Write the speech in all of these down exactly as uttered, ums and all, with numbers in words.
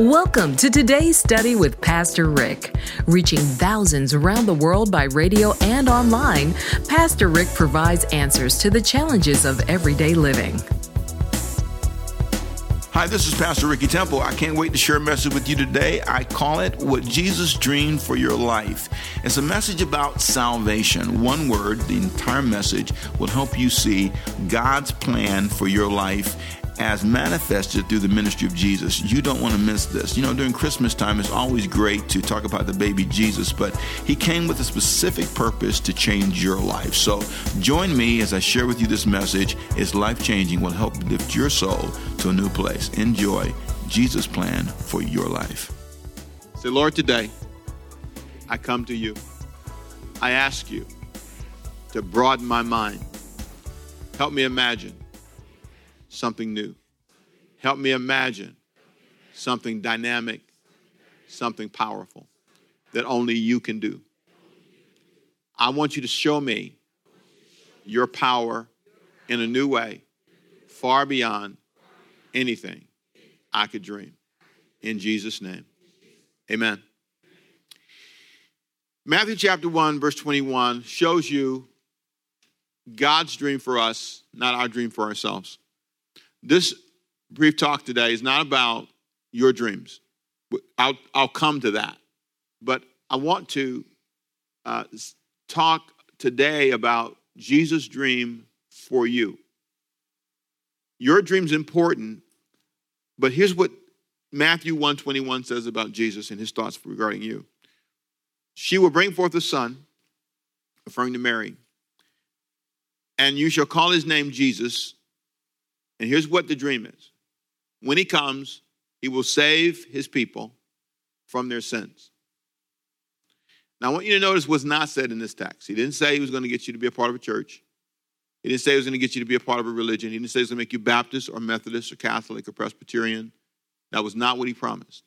Welcome to today's study with Pastor Rick. Reaching thousands around the world by radio and online, Pastor Rick provides answers to the challenges of everyday living. Hi, this is Pastor Ricky Temple. I can't wait to share a message with you today. I call it What Jesus Dreamed for Your Life. It's a message about salvation. One word, the entire message, will help you see God's plan for your life as manifested through the ministry of Jesus. You don't want to miss this. You know, during Christmas time, it's always great to talk about the baby Jesus, but he came with a specific purpose to change your life. So join me as I share with you this message. It's life-changing, will help lift your soul to a new place. Enjoy Jesus' plan for your life. Say, Lord, today, I come to you. I ask you to broaden my mind. Help me imagine something new. Help me imagine something dynamic, something powerful that only you can do. I want you to show me your power in a new way, far beyond anything I could dream. In Jesus' name, amen. Matthew chapter one, verse twenty-one shows you God's dream for us, not our dream for ourselves. This brief talk today is not about your dreams. I'll, I'll come to that. But I want to uh, talk today about Jesus' dream for you. Your dream's important, but here's what Matthew one twenty-one says about Jesus and his thoughts regarding you. She will bring forth a son, referring to Mary, and you shall call his name Jesus. And here's what the dream is. When he comes, he will save his people from their sins. Now, I want you to notice what's not said in this text. He didn't say he was going to get you to be a part of a church. He didn't say he was going to get you to be a part of a religion. He didn't say he was going to make you Baptist or Methodist or Catholic or Presbyterian. That was not what he promised.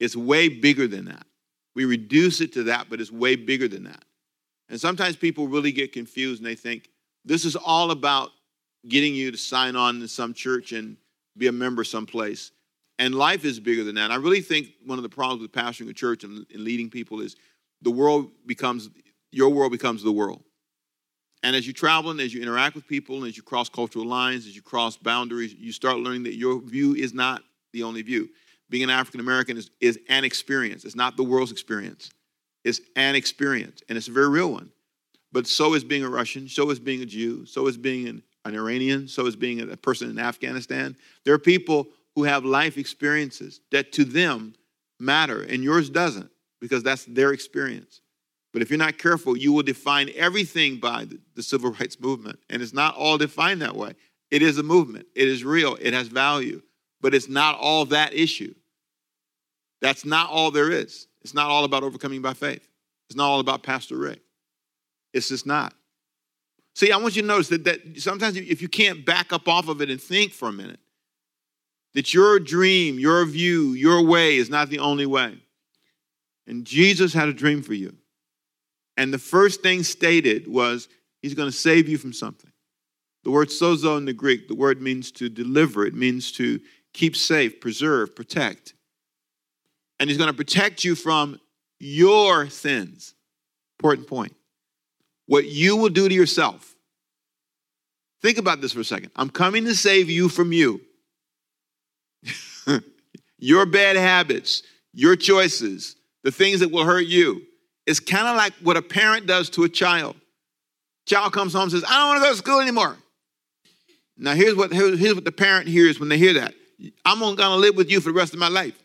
It's way bigger than that. We reduce it to that, but it's way bigger than that. And sometimes people really get confused and they think, this is all about getting you to sign on to some church and be a member someplace. And life is bigger than that. I really think one of the problems with pastoring a church and, and leading people is the world becomes, your world becomes the world. And as you travel and as you interact with people and as you cross cultural lines, as you cross boundaries, you start learning that your view is not the only view. Being an African-American is, is an experience. It's not the world's experience. It's an experience, and it's a very real one. But so is being a Russian, so is being a Jew, so is being an an Iranian, so is being a person in Afghanistan. There are people who have life experiences that to them matter, and yours doesn't, because that's their experience. But if you're not careful, you will define everything by the, the civil rights movement, and it's not all defined that way. It is a movement. It is real. It has value, but it's not all that issue. That's not all there is. It's not all about overcoming by faith. It's not all about Pastor Rick. It's just not. See, I want you to notice that, that sometimes if you can't back up off of it and think for a minute, that your dream, your view, your way is not the only way. And Jesus had a dream for you. And the first thing stated was he's going to save you from something. The word sozo in the Greek, the word means to deliver. It means to keep safe, preserve, protect. And he's going to protect you from your sins. Important point. What you will do to yourself. Think about this for a second. I'm coming to save you from you. Your bad habits, your choices, the things that will hurt you. It's kind of like what a parent does to a child. Child comes home and says, I don't want to go to school anymore. Now, here's what, here's what the parent hears when they hear that. I'm going to live with you for the rest of my life.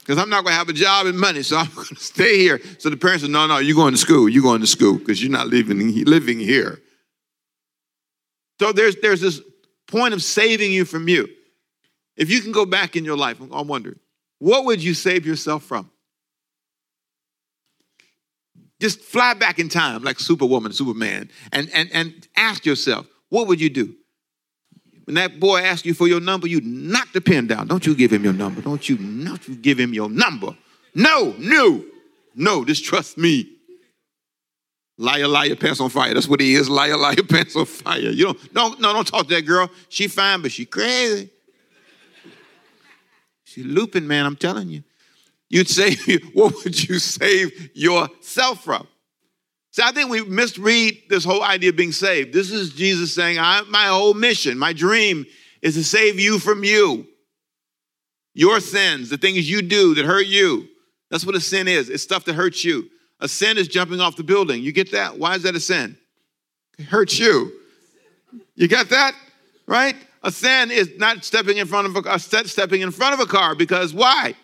Because I'm not going to have a job and money, so I'm going to stay here. So the parents said, no, no, you're going to school. You're going to school because you're not living, living here. So there's, there's this point of saving you from you. If you can go back in your life, I'm wondering, what would you save yourself from? Just fly back in time like Superwoman, Superman, and, and, and ask yourself, what would you do? When that boy asks you for your number, you knock the pen down. Don't you give him your number. Don't you not you give him your number. No, no, no, just trust me. Liar, liar, pants on fire. That's what he is. Liar, liar, pants on fire. You don't, don't, no, don't talk to that girl. She fine, but she crazy. See, looping, man, I'm telling you. You'd save, what would you save yourself from? See, I think we misread this whole idea of being saved. This is Jesus saying, I, my whole mission, my dream is to save you from you. Your sins, the things you do that hurt you. That's what a sin is. It's stuff that hurts you. A sin is jumping off the building. You get that? Why is that a sin? It hurts you. You got that? Right? A sin is not stepping in front of a car, stepping in front of a car because why?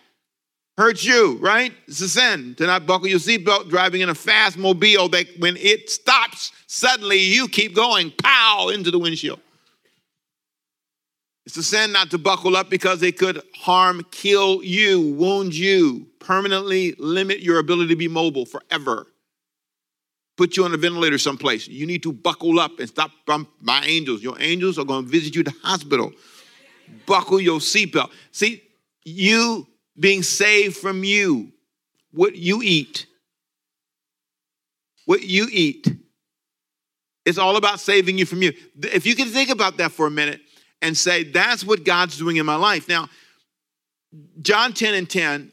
Hurts you, right? It's a sin to not buckle your seatbelt driving in a fast mobile that when it stops, suddenly you keep going, pow, into the windshield. It's a sin not to buckle up because it could harm, kill you, wound you, permanently limit your ability to be mobile forever. Put you on a ventilator someplace. You need to buckle up and stop from my angels. Your angels are going to visit you at the hospital. Buckle your seatbelt. See, you being saved from you, what you eat, what you eat. It's all about saving you from you. If you can think about that for a minute and say, that's what God's doing in my life. Now, John ten and ten,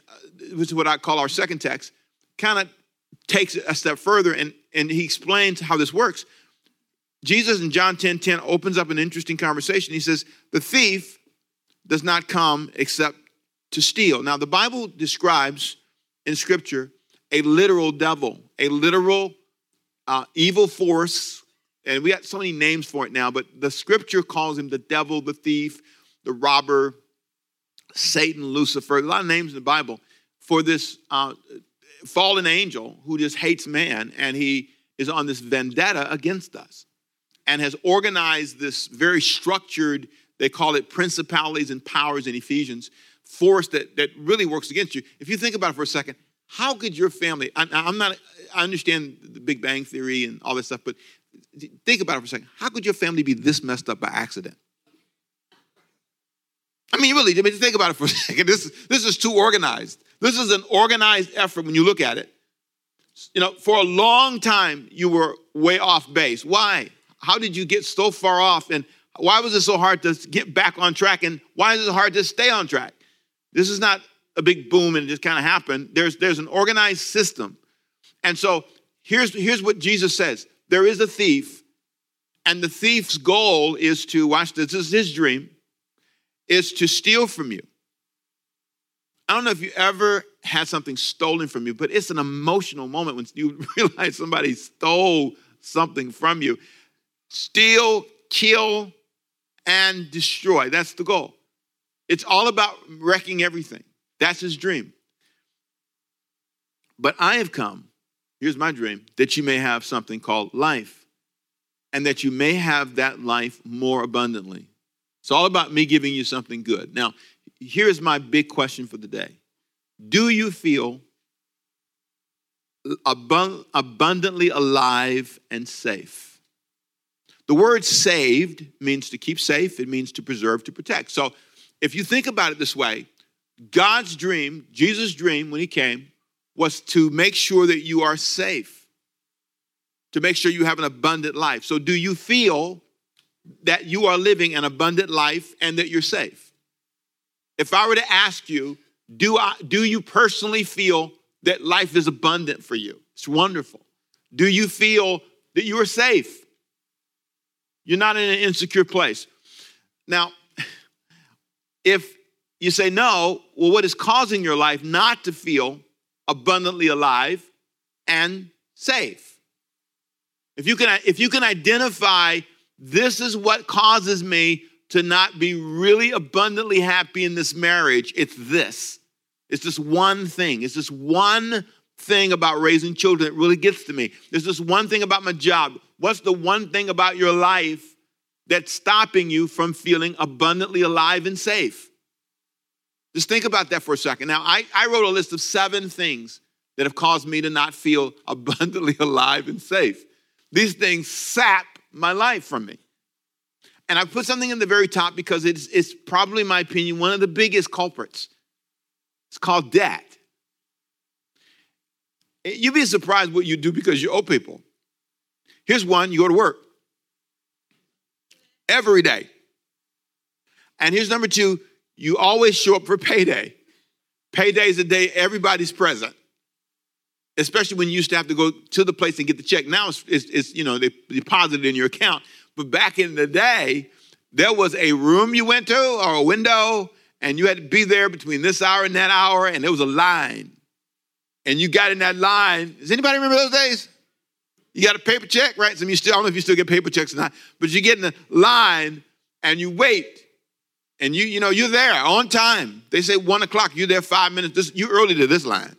which is what I call our second text, kind of takes it a step further and, and he explains how this works. Jesus in John ten ten opens up an interesting conversation. He says, the thief does not come except to steal. Now, the Bible describes in Scripture a literal devil, a literal uh, evil force. And we got so many names for it now, but the Scripture calls him the devil, the thief, the robber, Satan, Lucifer, a lot of names in the Bible for this uh, fallen angel who just hates man, and he is on this vendetta against us and has organized this very structured, they call it principalities and powers in Ephesians, force that, that really works against you. If you think about it for a second, how could your family, I, I'm not, I understand the Big Bang Theory and all that stuff, but think about it for a second. How could your family be this messed up by accident? I mean, really, I mean, think about it for a second. This, this is too organized. This is an organized effort when you look at it. You know, for a long time, you were way off base. Why? How did you get so far off? And why was it so hard to get back on track? And why is it hard to stay on track? This is not a big boom and it just kind of happened. There's, there's an organized system. And so here's, here's what Jesus says. There is a thief, and the thief's goal is to, watch this, this is his dream, is to steal from you. I don't know if you ever had something stolen from you, but it's an emotional moment when you realize somebody stole something from you. Steal, kill, and destroy. That's the goal. It's all about wrecking everything. That's his dream. But I have come, here's my dream, that you may have something called life, and that you may have that life more abundantly. It's all about me giving you something good. Now, here's my big question for the day. Do you feel abund- abundantly alive and safe? The word saved means to keep safe. It means to preserve, to protect. So if you think about it this way, God's dream, Jesus' dream when he came, was to make sure that you are safe, to make sure you have an abundant life. So do you feel that you are living an abundant life and that you're safe? If I were to ask you, do I, do you personally feel that life is abundant for you? It's wonderful. Do you feel that you are safe? You're not in an insecure place. Now, if you say no, well, what is causing your life not to feel abundantly alive and safe? If you can, if you can identify, this is what causes me to not be really abundantly happy in this marriage. It's this. It's this one thing. It's this one thing about raising children that really gets to me. There's this one thing about my job. What's the one thing about your life that's stopping you from feeling abundantly alive and safe? Just think about that for a second. Now, I, I wrote a list of seven things that have caused me to not feel abundantly alive and safe. These things sap my life from me. And I put something in the very top because it's, it's probably, in my opinion, one of the biggest culprits. It's called debt. You'd be surprised what you do because you owe people. Here's one, you go to work every day. And here's number two, you always show up for payday. Payday is the day everybody's present, especially when you used to have to go to the place and get the check. Now it's, it's, it's you know, they deposit it in your account. But back in the day, there was a room you went to or a window, and you had to be there between this hour and that hour, and there was a line. And you got in that line. Does anybody remember those days? You got a paper check, right? Some of you still, I don't know if you still get paper checks or not, but you get in the line and you wait. And you, you know, you're there on time. They say one o'clock, you're there five minutes. This, you're early to this line.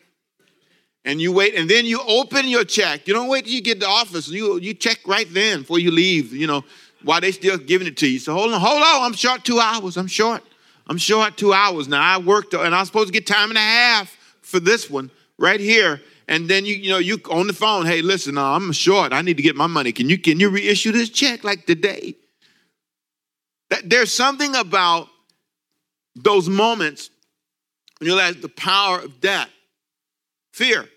And you wait, and then you open your check. You don't wait till you get to the office. You you check right then before you leave, you know, while they still giving it to you. So hold on, hold on, I'm short two hours. I'm short. I'm short two hours. Now I worked, and I was supposed to get time and a half for this one right here. And then you, you know, you on the phone, hey, listen, uh, I'm short. I need to get my money. Can you can you reissue this check like today? That there's something about those moments when you realize the power of debt. Fear.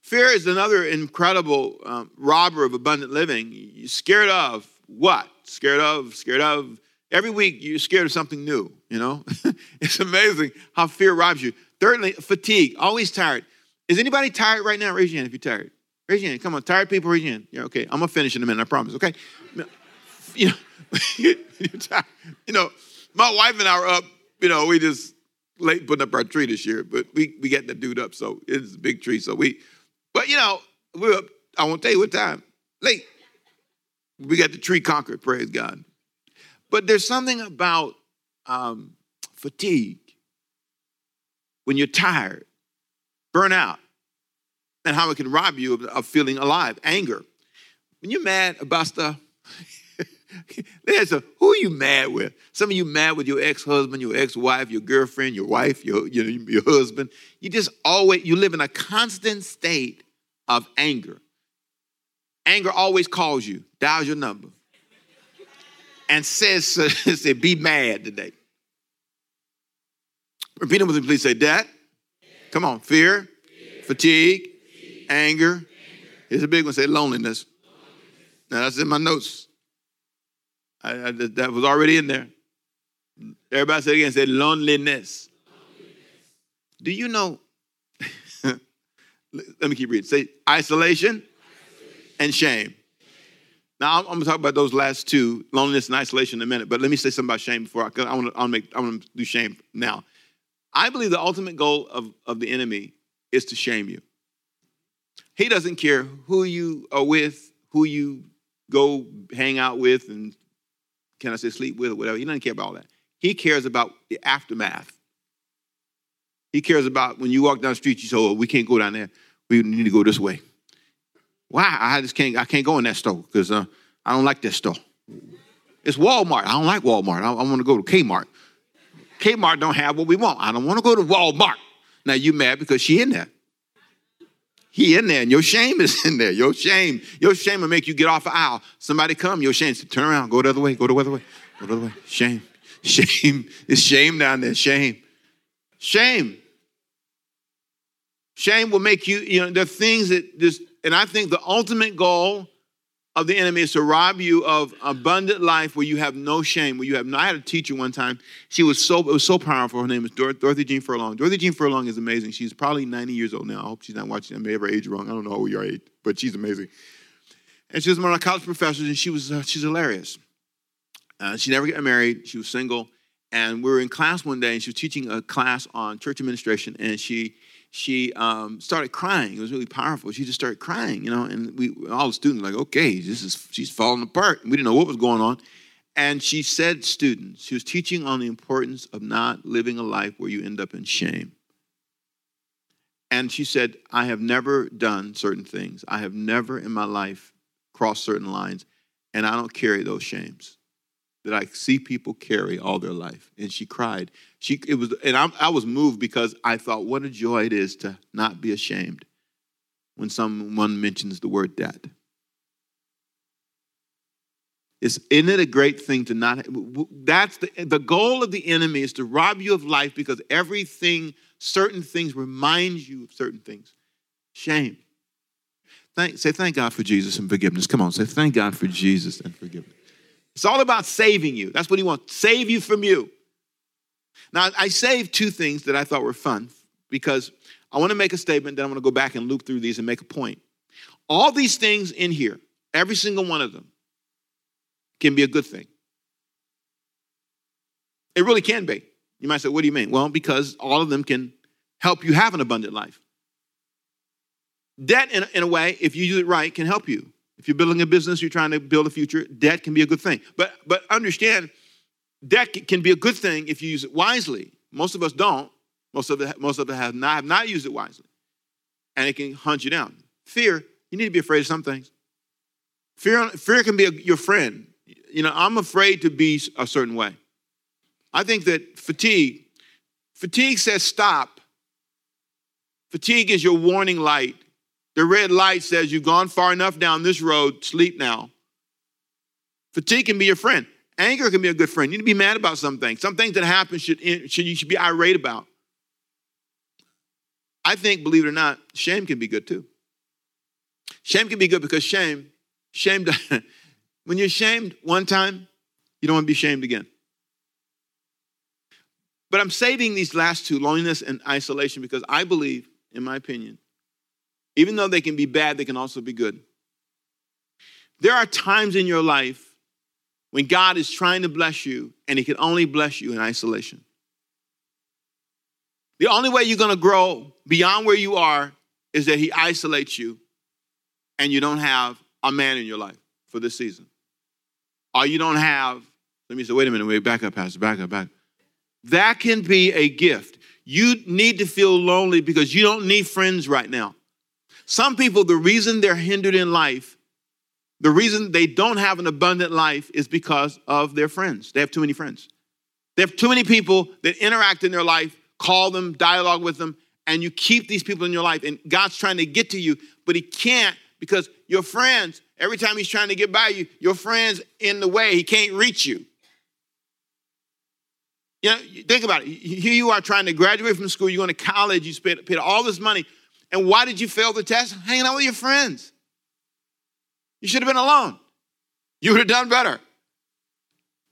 Fear is another incredible um, robber of abundant living. You're scared of what? Scared of, scared of. Every week you're scared of something new, you know? It's amazing how fear robs you. Thirdly, fatigue, always tired. Is anybody tired right now? Raise your hand if you're tired. Raise your hand, come on, tired people, raise your hand. Yeah, okay, I'm gonna finish in a minute, I promise, okay? You know, you're tired. You know, my wife and I are up, you know, we just, late putting up our tree this year, but we we got that dude up, so it's a big tree. So we, but you know, we're up, I won't tell you what time, late. We got the tree conquered, praise God. But there's something about um, fatigue, when you're tired, burnout, and how it can rob you of, of feeling alive, anger. When you're mad about stuff, there's a, who are you mad with? Some of you mad with your ex-husband, your ex-wife, your girlfriend, your wife, your, your, your husband. You just always, you live in a constant state of anger. Anger always calls you, dials your number, and says, say, be mad today. Repeat them with me, please. Say, debt. Come on, fear, fear. Fatigue, fatigue. Anger. anger. Here's a big one, say loneliness. loneliness. Now, that's in my notes. I, I, that was already in there. Everybody said it again, said loneliness. loneliness. Do you know, let me keep reading. Say isolation, isolation. and shame. shame. Now, I'm, I'm going to talk about those last two, loneliness and isolation, in a minute, but let me say something about shame before I, cause I want to make, I want to do shame now. I believe the ultimate goal of, of the enemy is to shame you. He doesn't care who you are with, who you go hang out with, and can I say sleep with or whatever? He doesn't care about all that. He cares about the aftermath. He cares about when you walk down the street, you say, oh, we can't go down there. We need to go this way. Why? I just can't, I can't go in that store because uh, I don't like that store. It's Walmart. I don't like Walmart. I, I want to go to Kmart. Kmart don't have what we want. I don't want to go to Walmart. Now you mad because she in there. He in there, and your shame is in there. Your shame. Your shame will make you get off the aisle. Somebody come, your shame. Turn around, go the other way, go the other way, go the other way. Shame. Shame. It's shame down there. Shame. Shame. Shame will make you, you know, there are things that just, and I think the ultimate goal of the enemy is to rob you of abundant life where you have no shame, where you have no, I had a teacher one time. She was so, it was so powerful. Her name is Dor- Dorothy Jean Furlong. Dorothy Jean Furlong is amazing. She's probably ninety years old now. I hope she's not watching. I may have her age wrong. I don't know how your age, but she's amazing. And she was one of our college professors, and she was, uh, she's hilarious. Uh, she never got married. She was single. And we were in class one day, and she was teaching a class on church administration, and she she um, started crying. It was really powerful. She just started crying, you know, and we all the students were like, okay, this is she's falling apart. And we didn't know what was going on. And she said, students, she was teaching on the importance of not living a life where you end up in shame. And she said, I have never done certain things. I have never in my life crossed certain lines, and I don't carry those shames that I see people carry all their life. And she cried. She it was, and I, I was moved because I thought, what a joy it is to not be ashamed when someone mentions the word debt. It's, isn't it a great thing to not? That's the the goal of the enemy is to rob you of life because everything, certain things remind you of certain things. Shame. Thank, say thank God for Jesus and forgiveness. Come on, say thank God for Jesus and forgiveness. It's all about saving you. That's what he wants. Save you from you. Now, I saved two things that I thought were fun because I want to make a statement, then I'm going to go back and loop through these and make a point. All these things in here, every single one of them, can be a good thing. It really can be. You might say, what do you mean? Well, because all of them can help you have an abundant life. Debt, in, in a way, if you use it right, can help you. If you're building a business, you're trying to build a future, debt can be a good thing. But, but understand, debt can be a good thing if you use it wisely. Most of us don't. Most of the, most of us have not, have not used it wisely. And it can hunt you down. Fear, you need to be afraid of some things. Fear, fear can be a, your friend. You know, I'm afraid to be a certain way. I think that fatigue, fatigue says stop. Fatigue is your warning light. The red light says you've gone far enough down this road, sleep now. Fatigue can be your friend. Anger can be a good friend. You need to be mad about some things. Some things that happen should, should you should be irate about. I think, believe it or not, shame can be good too. Shame can be good because shame, shame, when you're shamed one time, you don't want to be shamed again. But I'm saving these last two, loneliness and isolation, because I believe, in my opinion, even though they can be bad, they can also be good. There are times in your life when God is trying to bless you, and he can only bless you in isolation. The only way you're going to grow beyond where you are is that he isolates you, and you don't have a man in your life for this season. Or you don't have, let me say, wait a minute, wait, back up, Pastor, back up, back up. That can be a gift. You need to feel lonely because you don't need friends right now. Some people, the reason they're hindered in life, the reason they don't have an abundant life is because of their friends. They have too many friends. They have too many people that interact in their life, call them, dialogue with them, and you keep these people in your life. And God's trying to get to you, but he can't because your friends, every time he's trying to get by you, your friend's in the way. He can't reach you. You know, think about it. Here you are trying to graduate from school. You're going to college. You spent, paid all this money. And why did you fail the test? Hanging out with your friends. You should have been alone. You would have done better.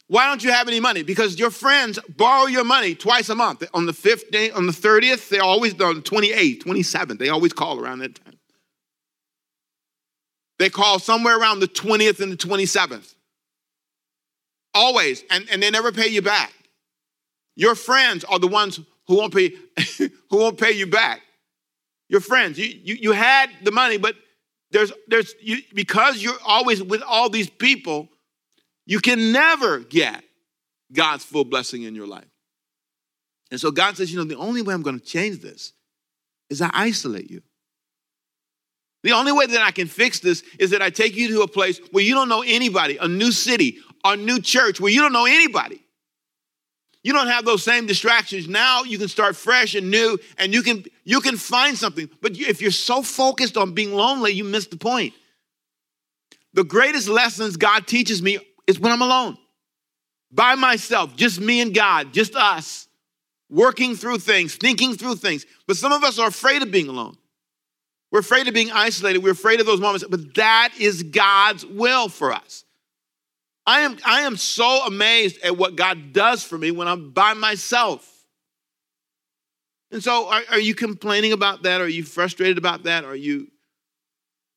Why don't you have any money? Because your friends borrow your money twice a month. On the fifth day, on the thirtieth, they always, on the twenty-eighth, twenty-seventh, they always call around that time. They call somewhere around the twentieth and the twenty-seventh. Always. And, and they never pay you back. Your friends are the ones who won't pay, who won't pay you back. Your friends, you, you, you had the money, but there's there's you, because you're always with all these people, you can never get God's full blessing in your life. And so God says, you know, the only way I'm going to change this is I isolate you. The only way that I can fix this is that I take you to a place where you don't know anybody, a new city, a new church where you don't know anybody. You don't have those same distractions. Now you can start fresh and new, and you can you can find something. But if you're so focused on being lonely, you miss the point. The greatest lessons God teaches me is when I'm alone, by myself, just me and God, just us, working through things, thinking through things. But some of us are afraid of being alone. We're afraid of being isolated. We're afraid of those moments. But that is God's will for us. I am, I am so amazed at what God does for me when I'm by myself. And so are, are you complaining about that? Are you frustrated about that? Are you,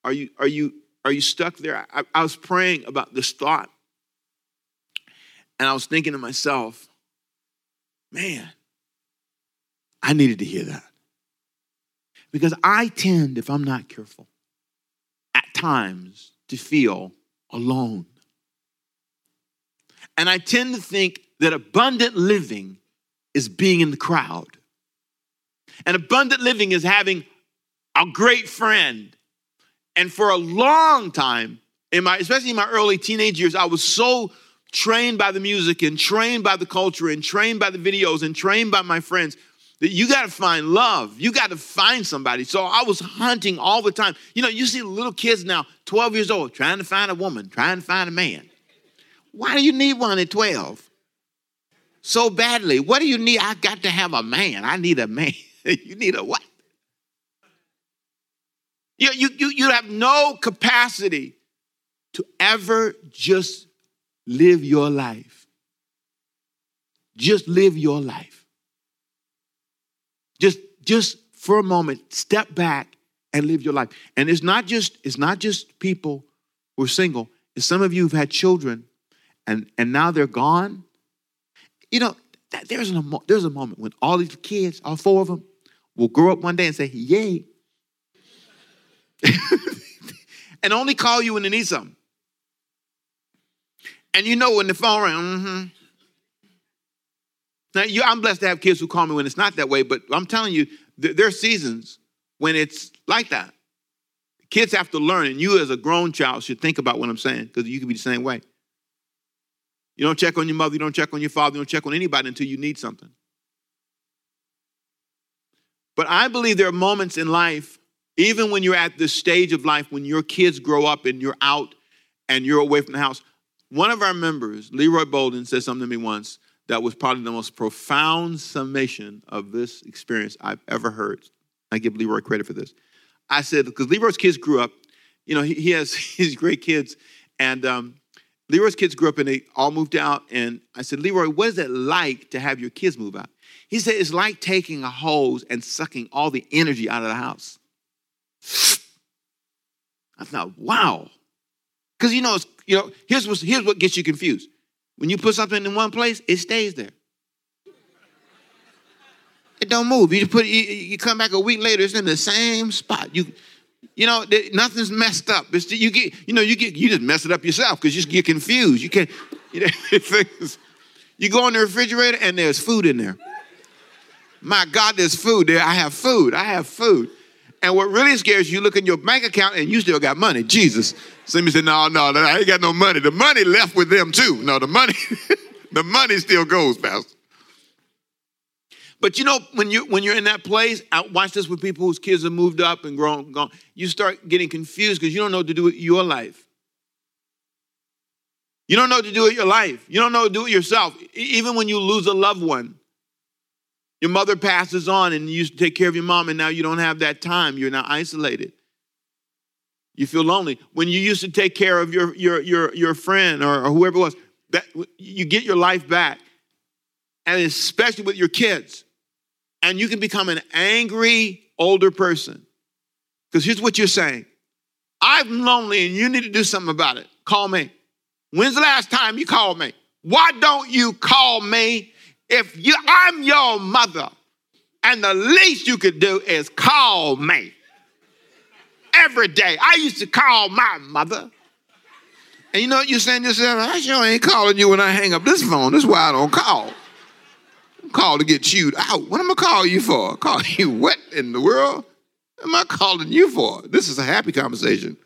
are you, are you, are you stuck there? I, I was praying about this thought and I was thinking to myself, man, I needed to hear that because I tend, if I'm not careful, at times to feel alone. And I tend to think that abundant living is being in the crowd. And abundant living is having a great friend. And for a long time, in my, especially in my early teenage years, I was so trained by the music and trained by the culture and trained by the videos and trained by my friends that you got to find love. You got to find somebody. So I was hunting all the time. You know, you see little kids now, twelve years old, trying to find a woman, trying to find a man. Why do you need one at twelve? So badly. What do you need? I got to have a man. I need a man. You need a what? You, you, you, you have no capacity to ever just live your life. Just live your life. Just, just for a moment, step back and live your life. And it's not just, it's not just people who are single. It's some of you who've had children and, and now they're gone. You know, that, there's, an, there's a moment when all these kids, all four of them, will grow up one day and say, yay. And only call you when they need something. And you know when the phone rang, mm-hmm. Now, you, I'm blessed to have kids who call me when it's not that way, but I'm telling you, th- there are seasons when it's like that. Kids have to learn, and you as a grown child should think about what I'm saying, because you can be the same way. You don't check on your mother, you don't check on your father, you don't check on anybody until you need something. But I believe there are moments in life, even when you're at this stage of life, when your kids grow up and you're out and you're away from the house. One of our members, Leroy Bolden, said something to me once that was probably the most profound summation of this experience I've ever heard. I give Leroy credit for this. I said, because Leroy's kids grew up, you know, he, he has his great kids, and um, Leroy's kids grew up and they all moved out. And I said, Leroy, what is it like to have your kids move out? He said, it's like taking a hose and sucking all the energy out of the house. I thought, wow. Because, you know, it's, you know, here's what, here's what gets you confused. When you put something in one place, it stays there. It don't move. You just put, you, you come back a week later, it's in the same spot. You, you know, nothing's messed up. It's you get, you know, you get, you just mess it up yourself because you get confused. You can't. You know, you go in the refrigerator and there's food in there. My God, there's food there. I have food. I have food. And what really scares you, you look in your bank account and you still got money. Jesus. Somebody said, no, no, no, I ain't got no money. The money left with them too. No, the money, the money still goes, Pastor. But you know, when, you, when you're in that place, I watch this with people whose kids have moved up and grown, gone. You start getting confused because you don't know what to do with your life. You don't know what to do with your life. You don't know what to do with yourself. Even when you lose a loved one, your mother passes on and you used to take care of your mom and now you don't have that time. You're now isolated. You feel lonely. When you used to take care of your your your your friend or, or whoever it was, that, you get your life back, and especially with your kids. And you can become an angry older person. Because here's what you're saying. I'm lonely and you need to do something about it. Call me. When's the last time you called me? Why don't you call me? If you, I'm your mother, and the least you could do is call me every day. I used to call my mother. And you know what you're saying to yourself? I sure ain't calling you when I hang up this phone. That's why I don't call. I'm called to get chewed out. What am I calling you for? Call you what in the world am I calling you for? This is a happy conversation.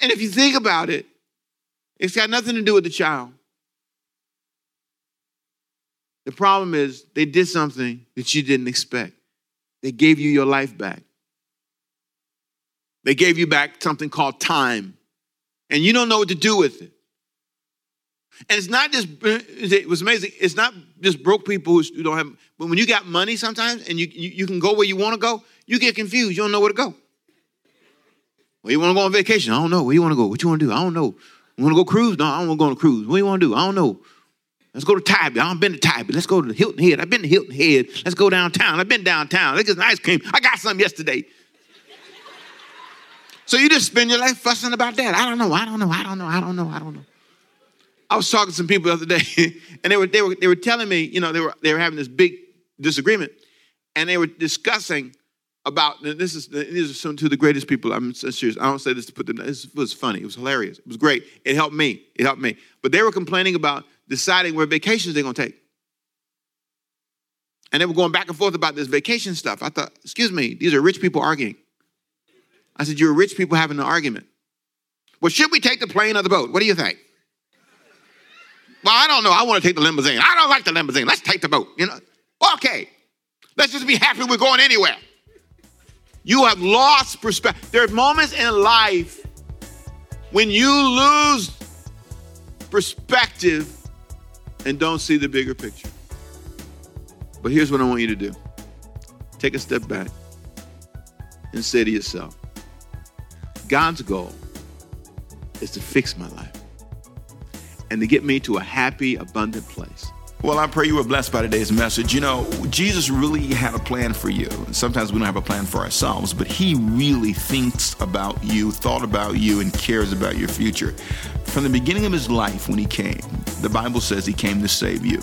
And if you think about it, it's got nothing to do with the child. The problem is they did something that you didn't expect. They gave you your life back. They gave you back something called time. And you don't know what to do with it. And it's not just, it was amazing. It's not just broke people who don't have, but when you got money sometimes and you, you, you can go where you want to go, you get confused. You don't know where to go. Where you want to go on vacation? I don't know. Where you want to go? What you want to do? I don't know. You want to go cruise? No, I don't want to go on a cruise. What do you want to do? I don't know. Let's go to Tybee. I haven't been to Tybee. Let's go to the Hilton Head. I've been to Hilton Head. Let's go downtown. I've been downtown. Let's get some ice cream. I got some yesterday. So you just spend your life fussing about that. I don't know. I don't know. I don't know. I don't know. I don't know. I was talking to some people the other day, and they were they were they were telling me, you know, they were they were having this big disagreement, and they were discussing about this is these are some two of the greatest people. I'm serious. I don't say this to put them. This was funny. It was hilarious. It was great. It helped me. It helped me. But they were complaining about deciding where vacations they're gonna take, and they were going back and forth about this vacation stuff. I thought, excuse me, these are rich people arguing. I said, you're rich people having an argument. Well, should we take the plane or the boat? What do you think? Well, I don't know. I want to take the limousine. I don't like the limousine. Let's take the boat. You know? Okay. Let's just be happy we're going anywhere. You have lost perspective. There are moments in life when you lose perspective and don't see the bigger picture. But here's what I want you to do. Take a step back and say to yourself, God's goal is to fix my life and to get me to a happy, abundant place. Well, I pray you were blessed by today's message. You know, Jesus really had a plan for you. Sometimes we don't have a plan for ourselves, but he really thinks about you, thought about you, and cares about your future. From the beginning of his life when he came, the Bible says he came to save you.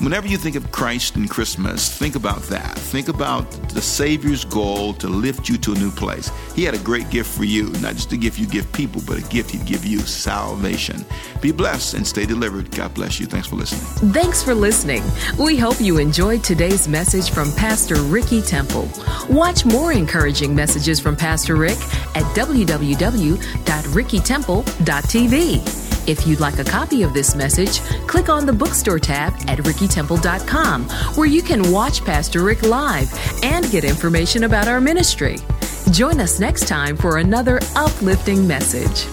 Whenever you think of Christ and Christmas, think about that. Think about the Savior's goal to lift you to a new place. He had a great gift for you, not just a gift you give people, but a gift he'd give you, salvation. Be blessed and stay delivered. God bless you. Thanks for listening. Thanks for listening. We hope you enjoyed today's message from Pastor Ricky Temple. Watch more encouraging messages from Pastor Rick at w w w dot ricky temple dot t v. If you'd like a copy of this message, click on the bookstore tab at ricky temple dot com, where you can watch Pastor Rick live and get information about our ministry. Join us next time for another uplifting message.